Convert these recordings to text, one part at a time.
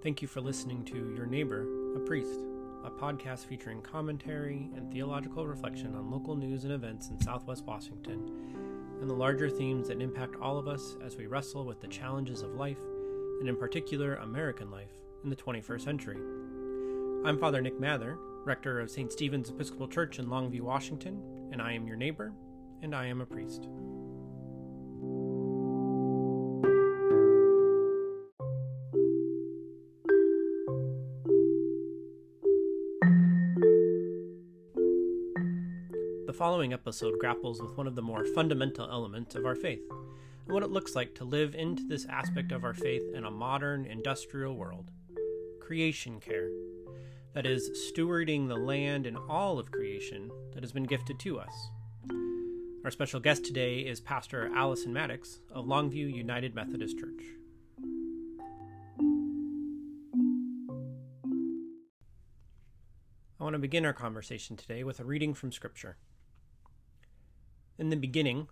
Thank you for listening to Your Neighbor, a Priest, a podcast featuring commentary and theological reflection on local news and events in Southwest Washington and the larger themes that impact all of us as we wrestle with the challenges of life, and in particular, American life in the 21st century. I'm Father Nick Mather, rector of St. Stephen's Episcopal Church in Longview, Washington, and I am your neighbor, and I am a priest. The following episode grapples with one of the more fundamental elements of our faith, and what it looks like to live into this aspect of our faith in a modern, industrial world: creation care. That is, stewarding the land and all of creation that has been gifted to us. Our special guest today is Pastor Allison Maddox of Longview United Methodist Church. I want to begin our conversation today with a reading from Scripture. In the beginning,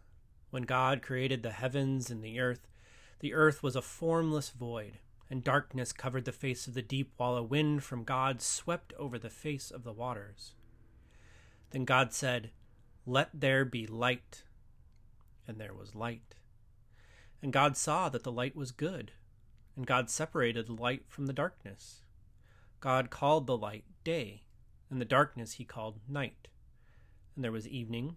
when God created the heavens and the earth was a formless void, and darkness covered the face of the deep, while a wind from God swept over the face of the waters. Then God said, "Let there be light." And there was light. And God saw that the light was good, and God separated the light from the darkness. God called the light day, and the darkness he called night. And there was evening,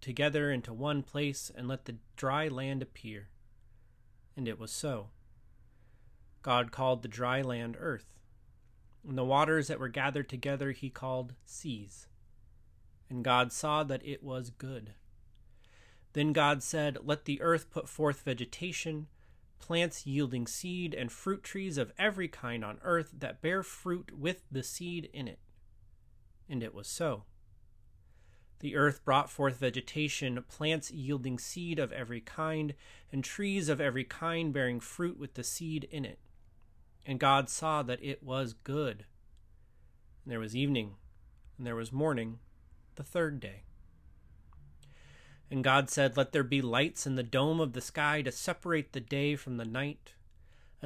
together into one place, and let the dry land appear." And it was so. God called the dry land earth, and the waters that were gathered together he called seas. And God saw that it was good. Then God said, "Let the earth put forth vegetation, plants yielding seed, and fruit trees of every kind on earth that bear fruit with the seed in it." And it was so. The earth brought forth vegetation, plants yielding seed of every kind, and trees of every kind bearing fruit with the seed in it. And God saw that it was good. And there was evening, and there was morning, the third day. And God said, "Let there be lights in the dome of the sky to separate the day from the night,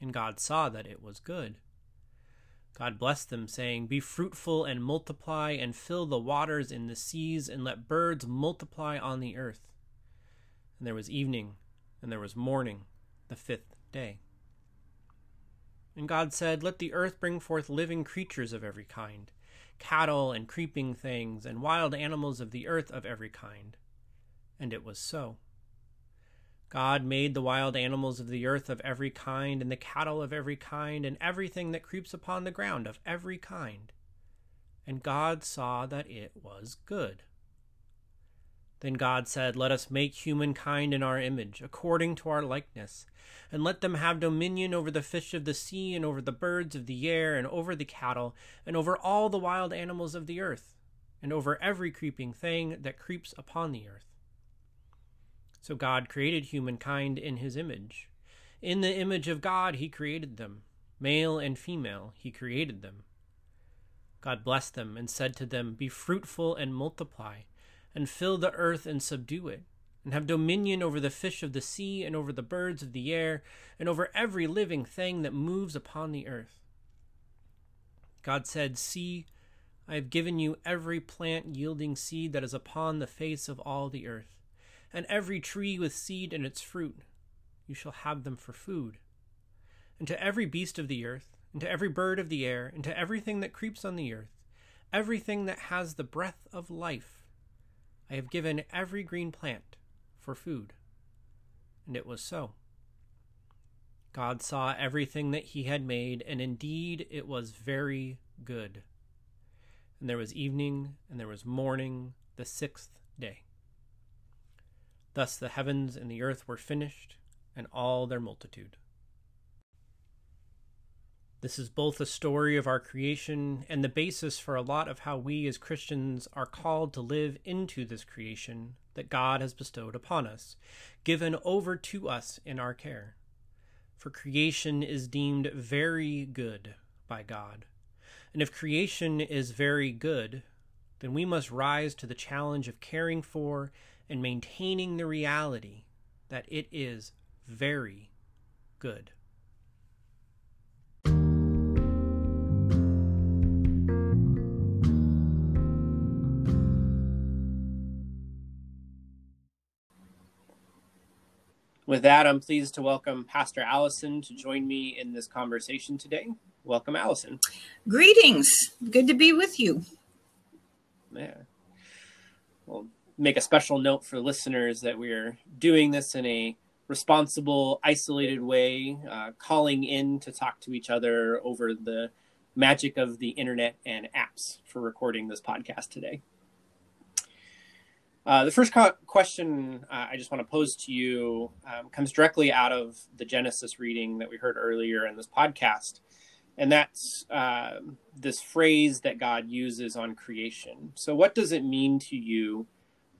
And God saw that it was good. God blessed them, saying, "Be fruitful and multiply, and fill the waters in the seas, and let birds multiply on the earth." And there was evening, and there was morning, the fifth day. And God said, "Let the earth bring forth living creatures of every kind, cattle and creeping things, and wild animals of the earth of every kind." And it was so. God made the wild animals of the earth of every kind, and the cattle of every kind, and everything that creeps upon the ground of every kind. And God saw that it was good. Then God said, "Let us make humankind in our image, according to our likeness, and let them have dominion over the fish of the sea, and over the birds of the air, and over the cattle, and over all the wild animals of the earth, and over every creeping thing that creeps upon the earth." So God created humankind in his image. In the image of God he created them. Male and female he created them. God blessed them and said to them, Be fruitful and multiply, and fill the earth and subdue it, and have dominion over the fish of the sea, and over the birds of the air, and over every living thing that moves upon the earth. God said, See, I have given you every plant yielding seed that is upon the face of all the earth, and every tree with seed in its fruit. You shall have them for food. And to every beast of the earth, and to every bird of the air, and to everything that creeps on the earth, everything that has the breath of life, I have given every green plant for food. And it was so. God saw everything that he had made, and indeed it was very good. And there was evening, and there was morning, the sixth day. Thus the heavens and the earth were finished, and all their multitude. This is both a story of our creation and the basis for a lot of how we as Christians are called to live into this creation that God has bestowed upon us, given over to us in our care. For creation is deemed very good by God. And if creation is very good, then we must rise to the challenge of caring for and maintaining the reality that it is very good. With that, I'm pleased to welcome Pastor Allison to join me in this conversation today. Welcome, Allison. Greetings. Good to be with you. Yeah. Well, make a special note for listeners that we're doing this in a responsible, isolated way, calling in to talk to each other over the magic of the internet and apps for recording this podcast today. The first question I just want to pose to you comes directly out of the Genesis reading that we heard earlier in this podcast. And that's this phrase that God uses on creation. So what does it mean to you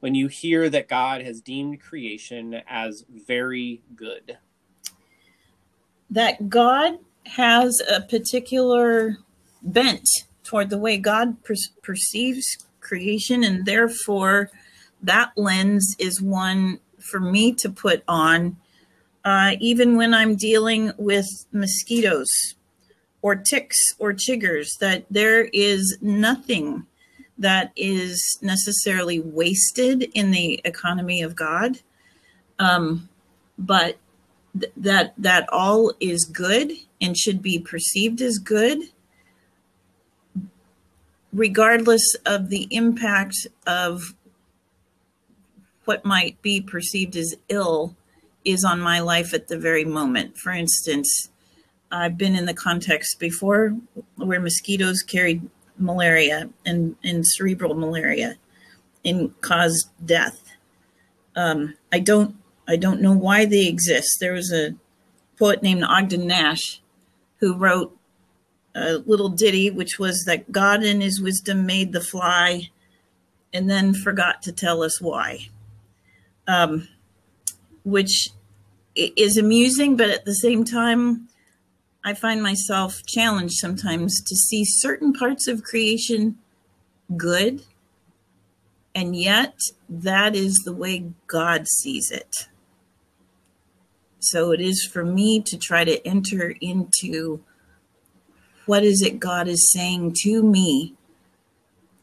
when you hear that God has deemed creation as very good? That God has a particular bent toward the way God perceives creation, and therefore that lens is one for me to put on, even when I'm dealing with mosquitoes or ticks or chiggers, that there is nothing that is necessarily wasted in the economy of God, but that all is good and should be perceived as good, regardless of the impact of what might be perceived as ill is on my life at the very moment. For instance, I've been in the context before where mosquitoes carried malaria and cerebral malaria and caused death. I don't know why they exist. There was a poet named Ogden Nash who wrote a little ditty, which was that God in his wisdom made the fly and then forgot to tell us why. Which is amusing, but at the same time, I find myself challenged sometimes to see certain parts of creation good, and yet that is the way God sees it. So it is for me to try to enter into what is it God is saying to me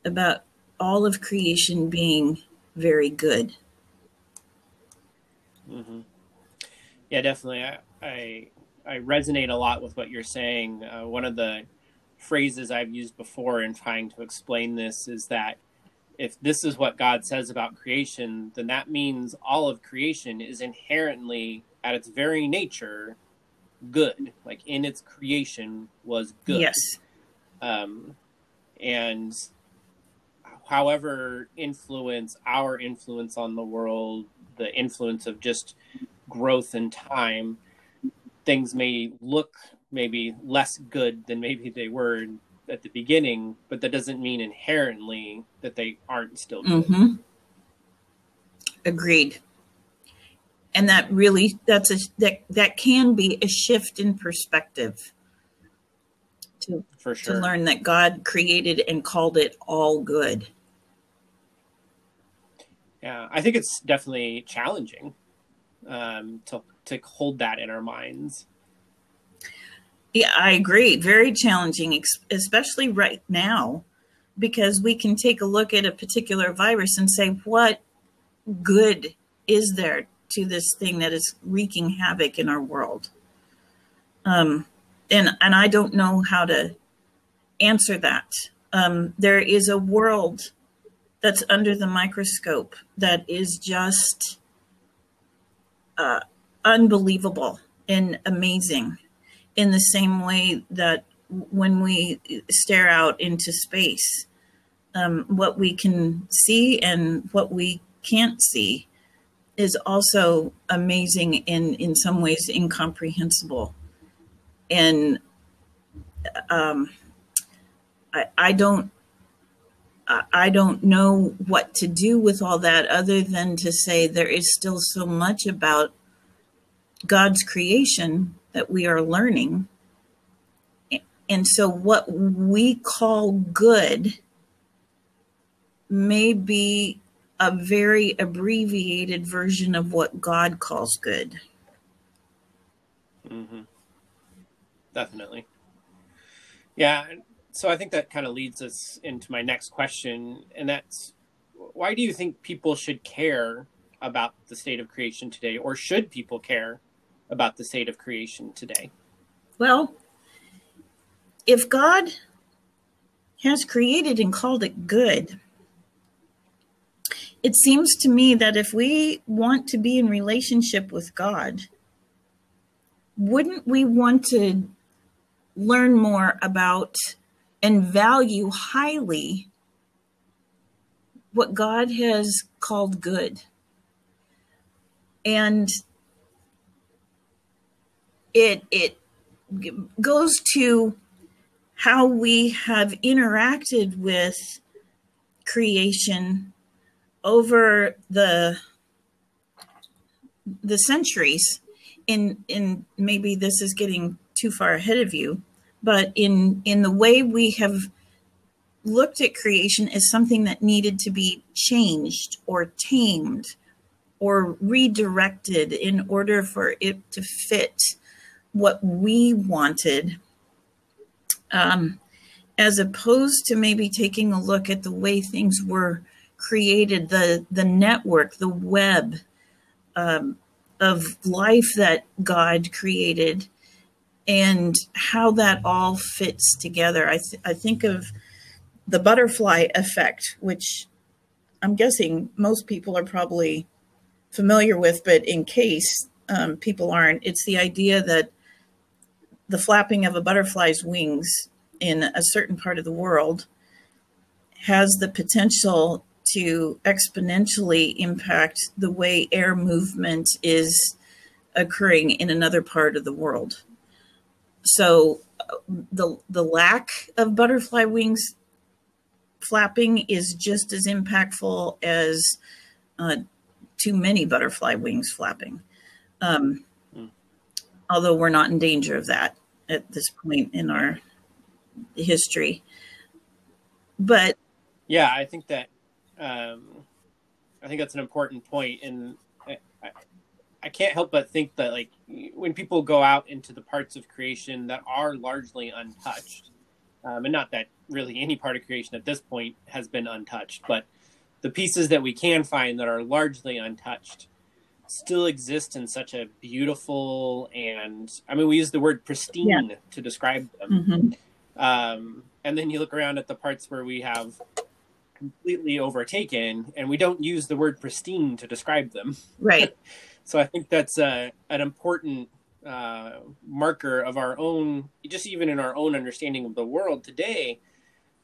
about all of creation being very good. Mm-hmm. Yeah, definitely. I resonate a lot with what you're saying. One of the phrases I've used before in trying to explain this is that if this is what God says about creation, then that means all of creation is inherently, at its very nature, good. Like in its creation was good. Yes. And however influence, our influence on the world, the influence of just growth and time, things may look maybe less good than maybe they were at the beginning, but that doesn't mean inherently that they aren't still good. Mm-hmm. Agreed. And that really, that can be a shift in perspective. to, for sure, to learn that God created and called it all good. Yeah, I think it's definitely challenging to hold that in our minds. Yeah, I agree. Very challenging, especially right now, because we can take a look at a particular virus and say, what good is there to this thing that is wreaking havoc in our world? And I don't know how to answer that. There is a world that's under the microscope that is just unbelievable and amazing, in the same way that when we stare out into space, what we can see and what we can't see is also amazing and in some ways incomprehensible. And I don't know what to do with all that, other than to say there is still so much about God's creation that we are learning. And so what we call good may be a very abbreviated version of what God calls good. Mm-hmm. Definitely. Yeah. So I think that kind of leads us into my next question. And that's, why do you think people should care about the state of creation today? Or should people care about the state of creation today? Well, if God has created and called it good, it seems to me that if we want to be in relationship with God, wouldn't we want to learn more about and value highly what God has called good? And it goes to how we have interacted with creation over the centuries. In maybe this is getting too far ahead of you, but in the way we have looked at creation as something that needed to be changed or tamed or redirected in order for it to fit what we wanted, as opposed to maybe taking a look at the way things were created, the network, the web of life that God created, and how that all fits together. I think of the butterfly effect, which I'm guessing most people are probably familiar with, but in case people aren't, it's the idea that the flapping of a butterfly's wings in a certain part of the world has the potential to exponentially impact the way air movement is occurring in another part of the world. So the lack of butterfly wings flapping is just as impactful as too many butterfly wings flapping. Although we're not in danger of that at this point in our history. But yeah, I think that I think that's an important point. And I can't help but think that, like, when people go out into the parts of creation that are largely untouched, and not that really any part of creation at this point has been untouched, but the pieces that we can find that are largely untouched still exist in such a beautiful and, I mean, we use the word pristine to describe them. Mm-hmm. And then you look around at the parts where we have completely overtaken, and we don't use the word pristine to describe them. Right. So I think that's an important marker of our own, just even in our own understanding of the world today,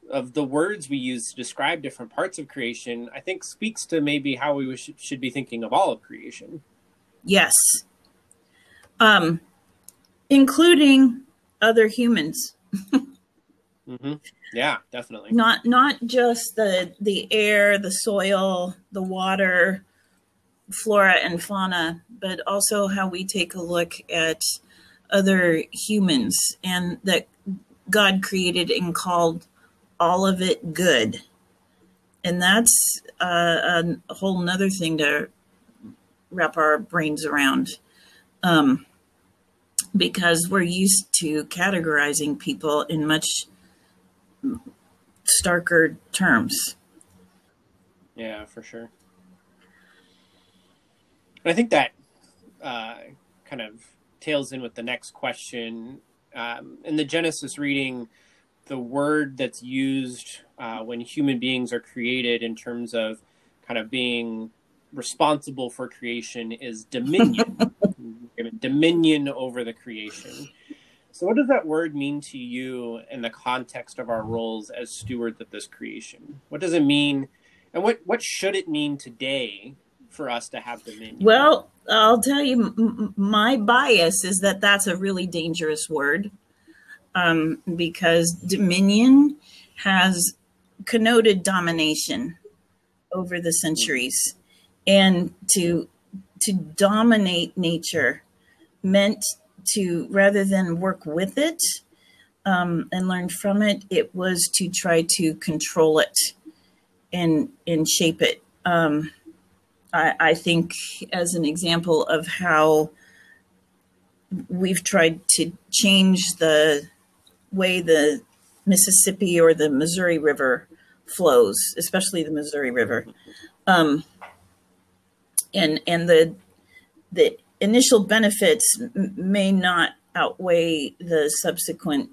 of the words we use to describe different parts of creation, I think speaks to maybe how we should be thinking of all of creation. Yes. Including other humans. Mm-hmm. Yeah, definitely. Not just the air, the soil, the water, flora and fauna, but also how we take a look at other humans, and that God created and called all of it good. And that's a whole nother thing to wrap our brains around, because we're used to categorizing people in much starker terms. Yeah, for sure. And I think that kind of tails in with the next question. In the Genesis reading, the word that's used when human beings are created in terms of kind of being responsible for creation is dominion, dominion over the creation. So what does that word mean to you in the context of our roles as stewards of this creation? What does it mean, and what should it mean today for us to have dominion? Well, I'll tell you, my bias is that that's a really dangerous word, because dominion has connoted domination over the centuries, and to dominate nature meant to, rather than work with it and learn from it, it was to try to control it and shape it. I think as an example of how we've tried to change the way the Mississippi or the Missouri River flows, especially the Missouri River. And the initial benefits may not outweigh the subsequent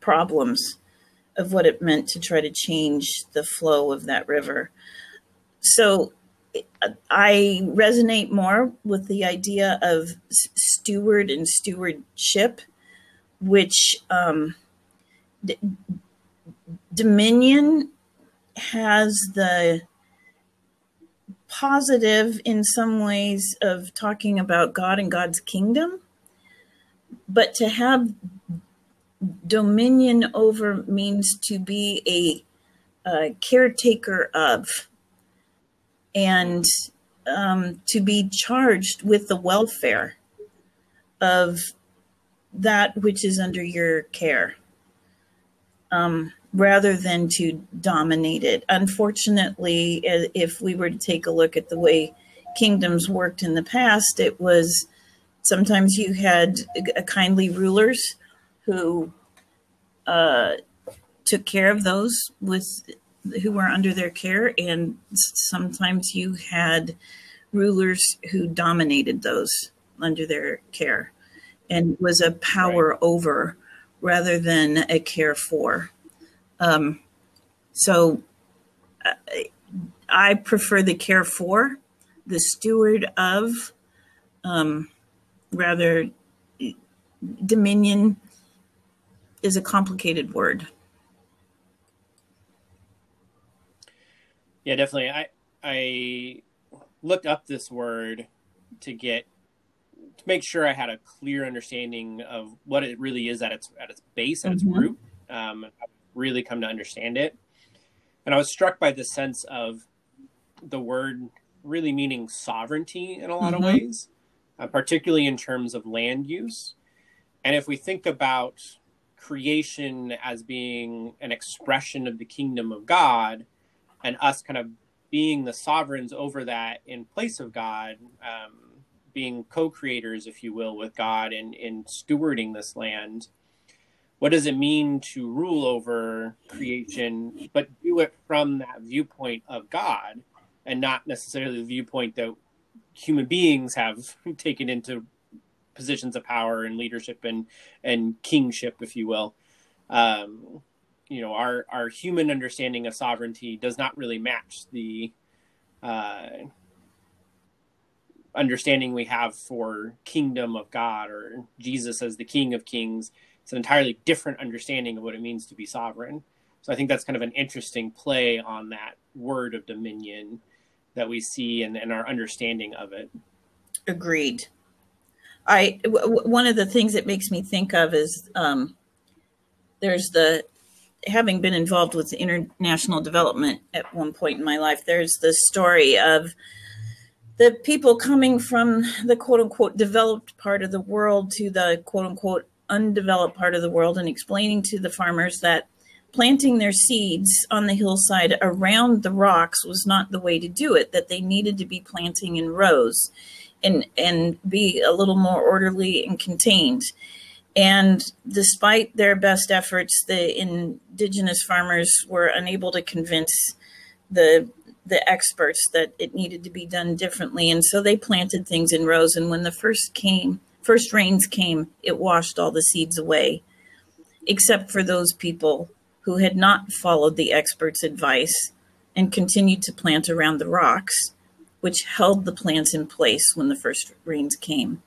problems of what it meant to try to change the flow of that river. So I resonate more with the idea of steward and stewardship, which dominion has the positive in some ways of talking about God and God's kingdom, but to have dominion over means to be a caretaker of, and to be charged with the welfare of that which is under your care, rather than to dominate it. Unfortunately, if we were to take a look at the way kingdoms worked in the past, it was sometimes you had kindly rulers who took care of those who were under their care, and sometimes you had rulers who dominated those under their care and was a power right over rather than a care for. So I prefer the care for, the steward of, rather. Dominion is a complicated word. Yeah, definitely. I looked up this word to make sure I had a clear understanding of what it really is at its base, at its root. I've really come to understand it. And I was struck by the sense of the word really meaning sovereignty in a lot of ways, particularly in terms of land use. And if we think about creation as being an expression of the kingdom of God, and us kind of being the sovereigns over that in place of God, being co-creators, if you will, with God in stewarding this land. What does it mean to rule over creation, but do it from that viewpoint of God and not necessarily the viewpoint that human beings have taken into positions of power and leadership and kingship, if you will. You know, our human understanding of sovereignty does not really match the understanding we have for kingdom of God or Jesus as the King of Kings. It's an entirely different understanding of what it means to be sovereign. So I think that's kind of an interesting play on that word of dominion that we see and our understanding of it. Agreed. One of the things that makes me think of is there's the, having been involved with international development at one point in my life, there's the story of the people coming from the quote unquote developed part of the world to the quote unquote undeveloped part of the world and explaining to the farmers that planting their seeds on the hillside around the rocks was not the way to do it, that they needed to be planting in rows and be a little more orderly and contained. And despite their best efforts, the indigenous farmers were unable to convince the experts that it needed to be done differently. And so they planted things in rows. And when the first rains came, it washed all the seeds away, except for those people who had not followed the experts' advice and continued to plant around the rocks, which held the plants in place when the first rains came.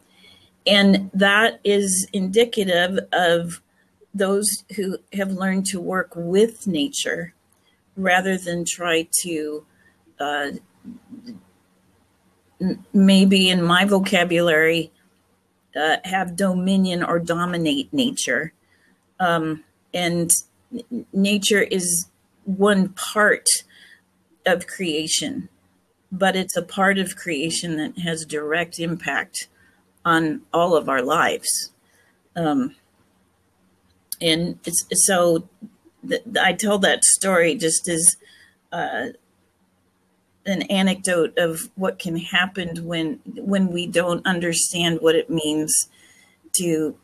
And that is indicative of those who have learned to work with nature rather than try to, maybe in my vocabulary, have dominion or dominate nature. And nature is one part of creation, but it's a part of creation that has direct impact on all of our lives. And it's, so I tell that story just as an anecdote of what can happen when we don't understand what it means to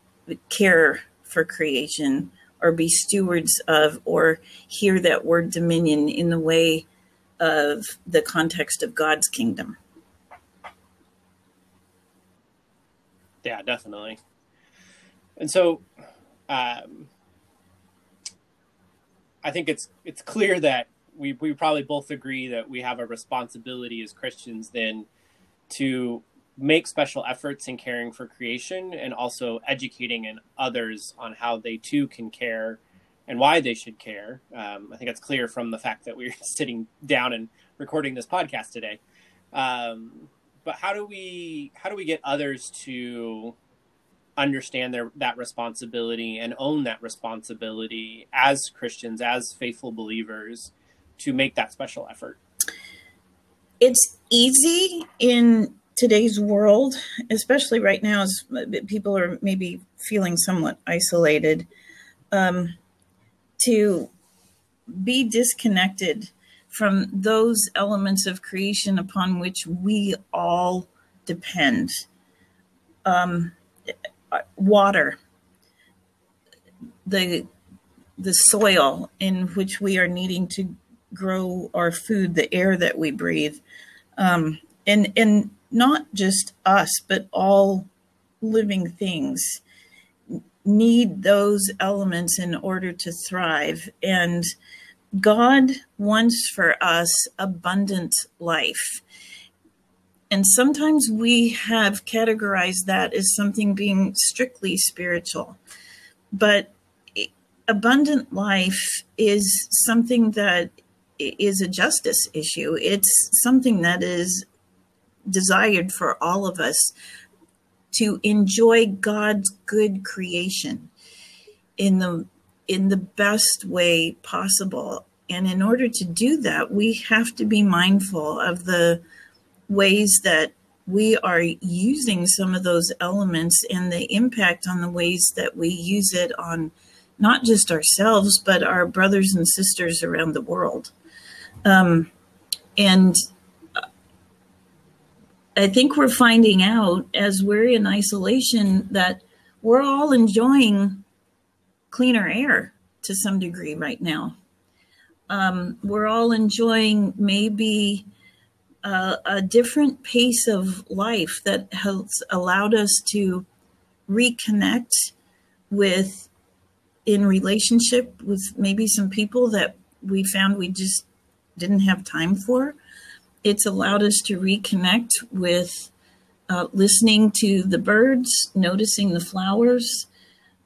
care for creation or be stewards of, or hear that word dominion in the way of the context of God's kingdom. Yeah, definitely. And so I think it's clear that we probably both agree that we have a responsibility as Christians then to make special efforts in caring for creation and also educating others on how they too can care and why they should care. I think that's clear from the fact that we're sitting down and recording this podcast today. But how do we get others to understand that responsibility and own that responsibility as Christians, as faithful believers, to make that special effort? It's easy in today's world, especially right now, as people are maybe feeling somewhat isolated, to be disconnected from those elements of creation upon which we all depend. Water, the soil in which we are needing to grow our food, the air that we breathe, and not just us, but all living things need those elements in order to thrive. And God wants for us abundant life. And sometimes we have categorized that as something being strictly spiritual. But abundant life is something that is a justice issue. It's something that is desired for all of us to enjoy God's good creation in the best way possible. And in order to do that, we have to be mindful of the ways that we are using some of those elements and the impact on the ways that we use it on not just ourselves, but our brothers and sisters around the world. And I think we're finding out as we're in isolation that we're all enjoying cleaner air to some degree right now. We're all enjoying maybe a different pace of life that has allowed us to reconnect with, in relationship with maybe some people that we found we just didn't have time for. It's allowed us to reconnect with listening to the birds, noticing the flowers,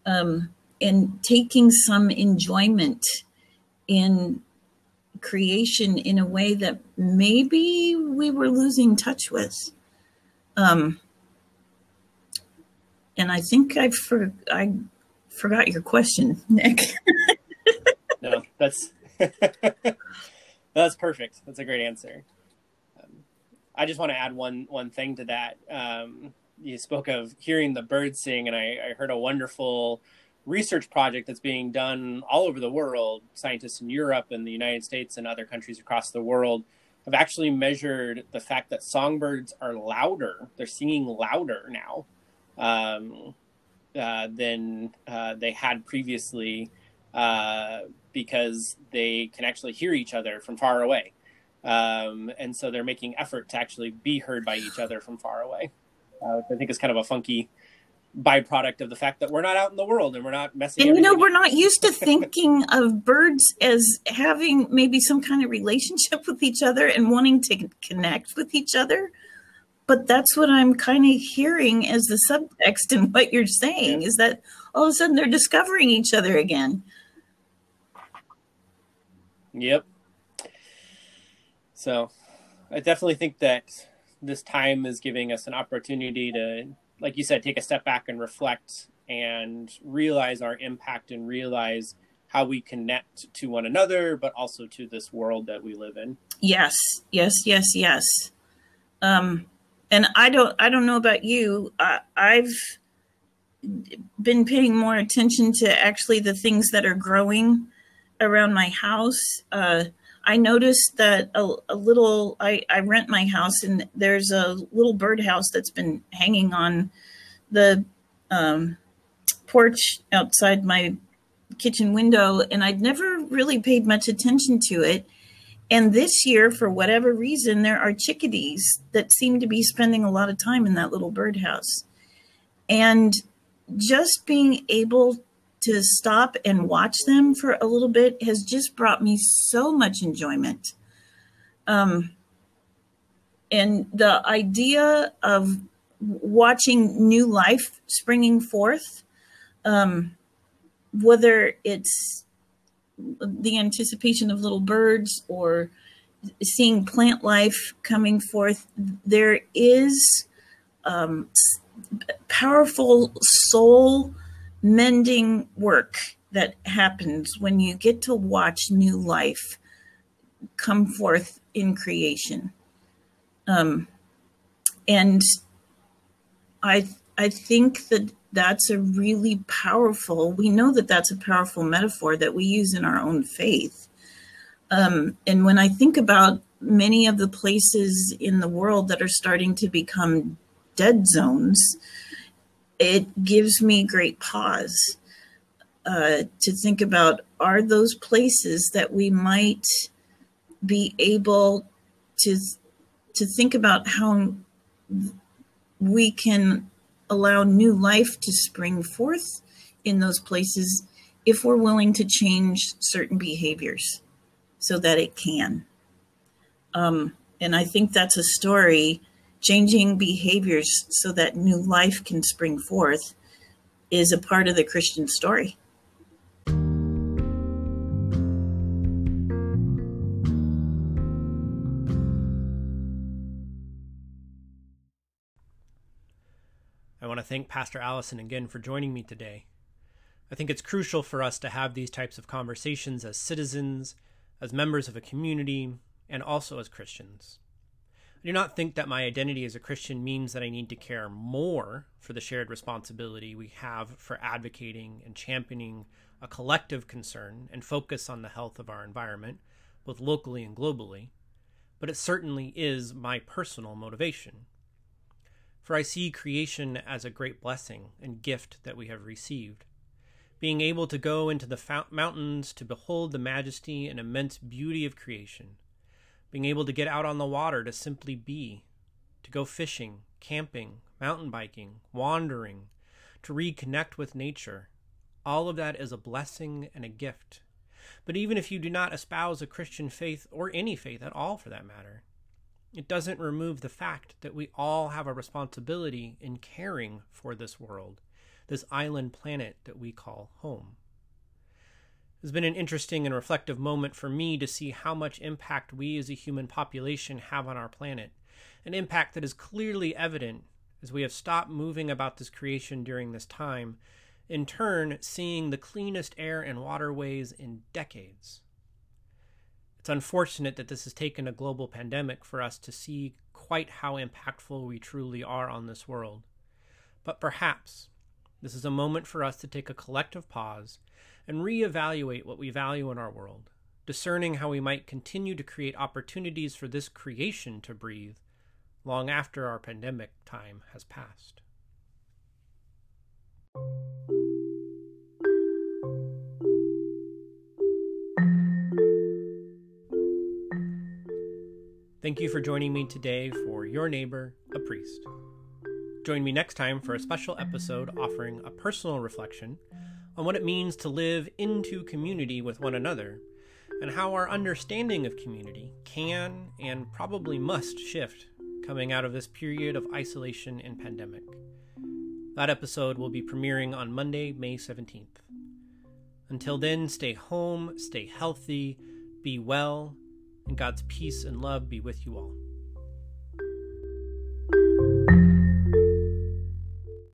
and taking some enjoyment in creation in a way that maybe we were losing touch with. And I think I forgot your question, Nick. No, that's perfect. That's a great answer. I just want to add one thing to that. you spoke of hearing the birds sing, and I heard a wonderful research project that's being done all over the world. Scientists in Europe and the United States and other countries across the world have actually measured the fact that songbirds are louder. They're singing louder now than they had previously because they can actually hear each other from far away. And so they're making effort to actually be heard by each other from far away, which I think is kind of a funky byproduct of the fact that we're not out in the world and we're not messing. And, you know, we're not used to thinking of birds as having maybe some kind of relationship with each other and wanting to connect with each other. But that's what I'm kind of hearing as the subtext in what you're saying, yeah, is that all of a sudden they're discovering each other again. Yep. So I definitely think that this time is giving us an opportunity to, like you said, take a step back and reflect and realize our impact and realize how we connect to one another, but also to this world that we live in. Yes, yes, yes, yes. And I don't know about you. I've been paying more attention to actually the things that are growing around my house. I noticed that I rent my house, and there's a little birdhouse that's been hanging on the porch outside my kitchen window, and I'd never really paid much attention to it. And this year, for whatever reason, there are chickadees that seem to be spending a lot of time in that little birdhouse. And just being able to stop and watch them for a little bit has just brought me so much enjoyment. And the idea of watching new life springing forth, whether it's the anticipation of little birds or seeing plant life coming forth, there is powerful soul mending work that happens when you get to watch new life come forth in creation. And I think that that's a really powerful, we know that that's a powerful metaphor that we use in our own faith. And when I think about many of the places in the world that are starting to become dead zones, it gives me great pause to think about, are those places that we might be able to think about how we can allow new life to spring forth in those places if we're willing to change certain behaviors so that it can. And I think that's a story. Changing behaviors so that new life can spring forth is a part of the Christian story. I want to thank Pastor Allison again for joining me today. I think it's crucial for us to have these types of conversations as citizens, as members of a community, and also as Christians. I do not think that my identity as a Christian means that I need to care more for the shared responsibility we have for advocating and championing a collective concern and focus on the health of our environment, both locally and globally, but it certainly is my personal motivation. For I see creation as a great blessing and gift that we have received. Being able to go into the mountains to behold the majesty and immense beauty of creation, being able to get out on the water to simply be, to go fishing, camping, mountain biking, wandering, to reconnect with nature. All of that is a blessing and a gift. But even if you do not espouse a Christian faith, or any faith at all for that matter, it doesn't remove the fact that we all have a responsibility in caring for this world, this island planet that we call home. It's been an interesting and reflective moment for me to see how much impact we as a human population have on our planet, an impact that is clearly evident as we have stopped moving about this creation during this time, in turn seeing the cleanest air and waterways in decades. It's unfortunate that this has taken a global pandemic for us to see quite how impactful we truly are on this world, But perhaps this is a moment for us to take a collective pause and reevaluate what we value in our world, discerning how we might continue to create opportunities for this creation to breathe long after our pandemic time has passed. Thank you for joining me today for Your Neighbor, a Priest. Join me next time for a special episode offering a personal reflection on what it means to live into community with one another and how our understanding of community can and probably must shift coming out of this period of isolation and pandemic. That episode will be premiering on Monday, May 17th. Until then, stay home, stay healthy, be well, and God's peace and love be with you all.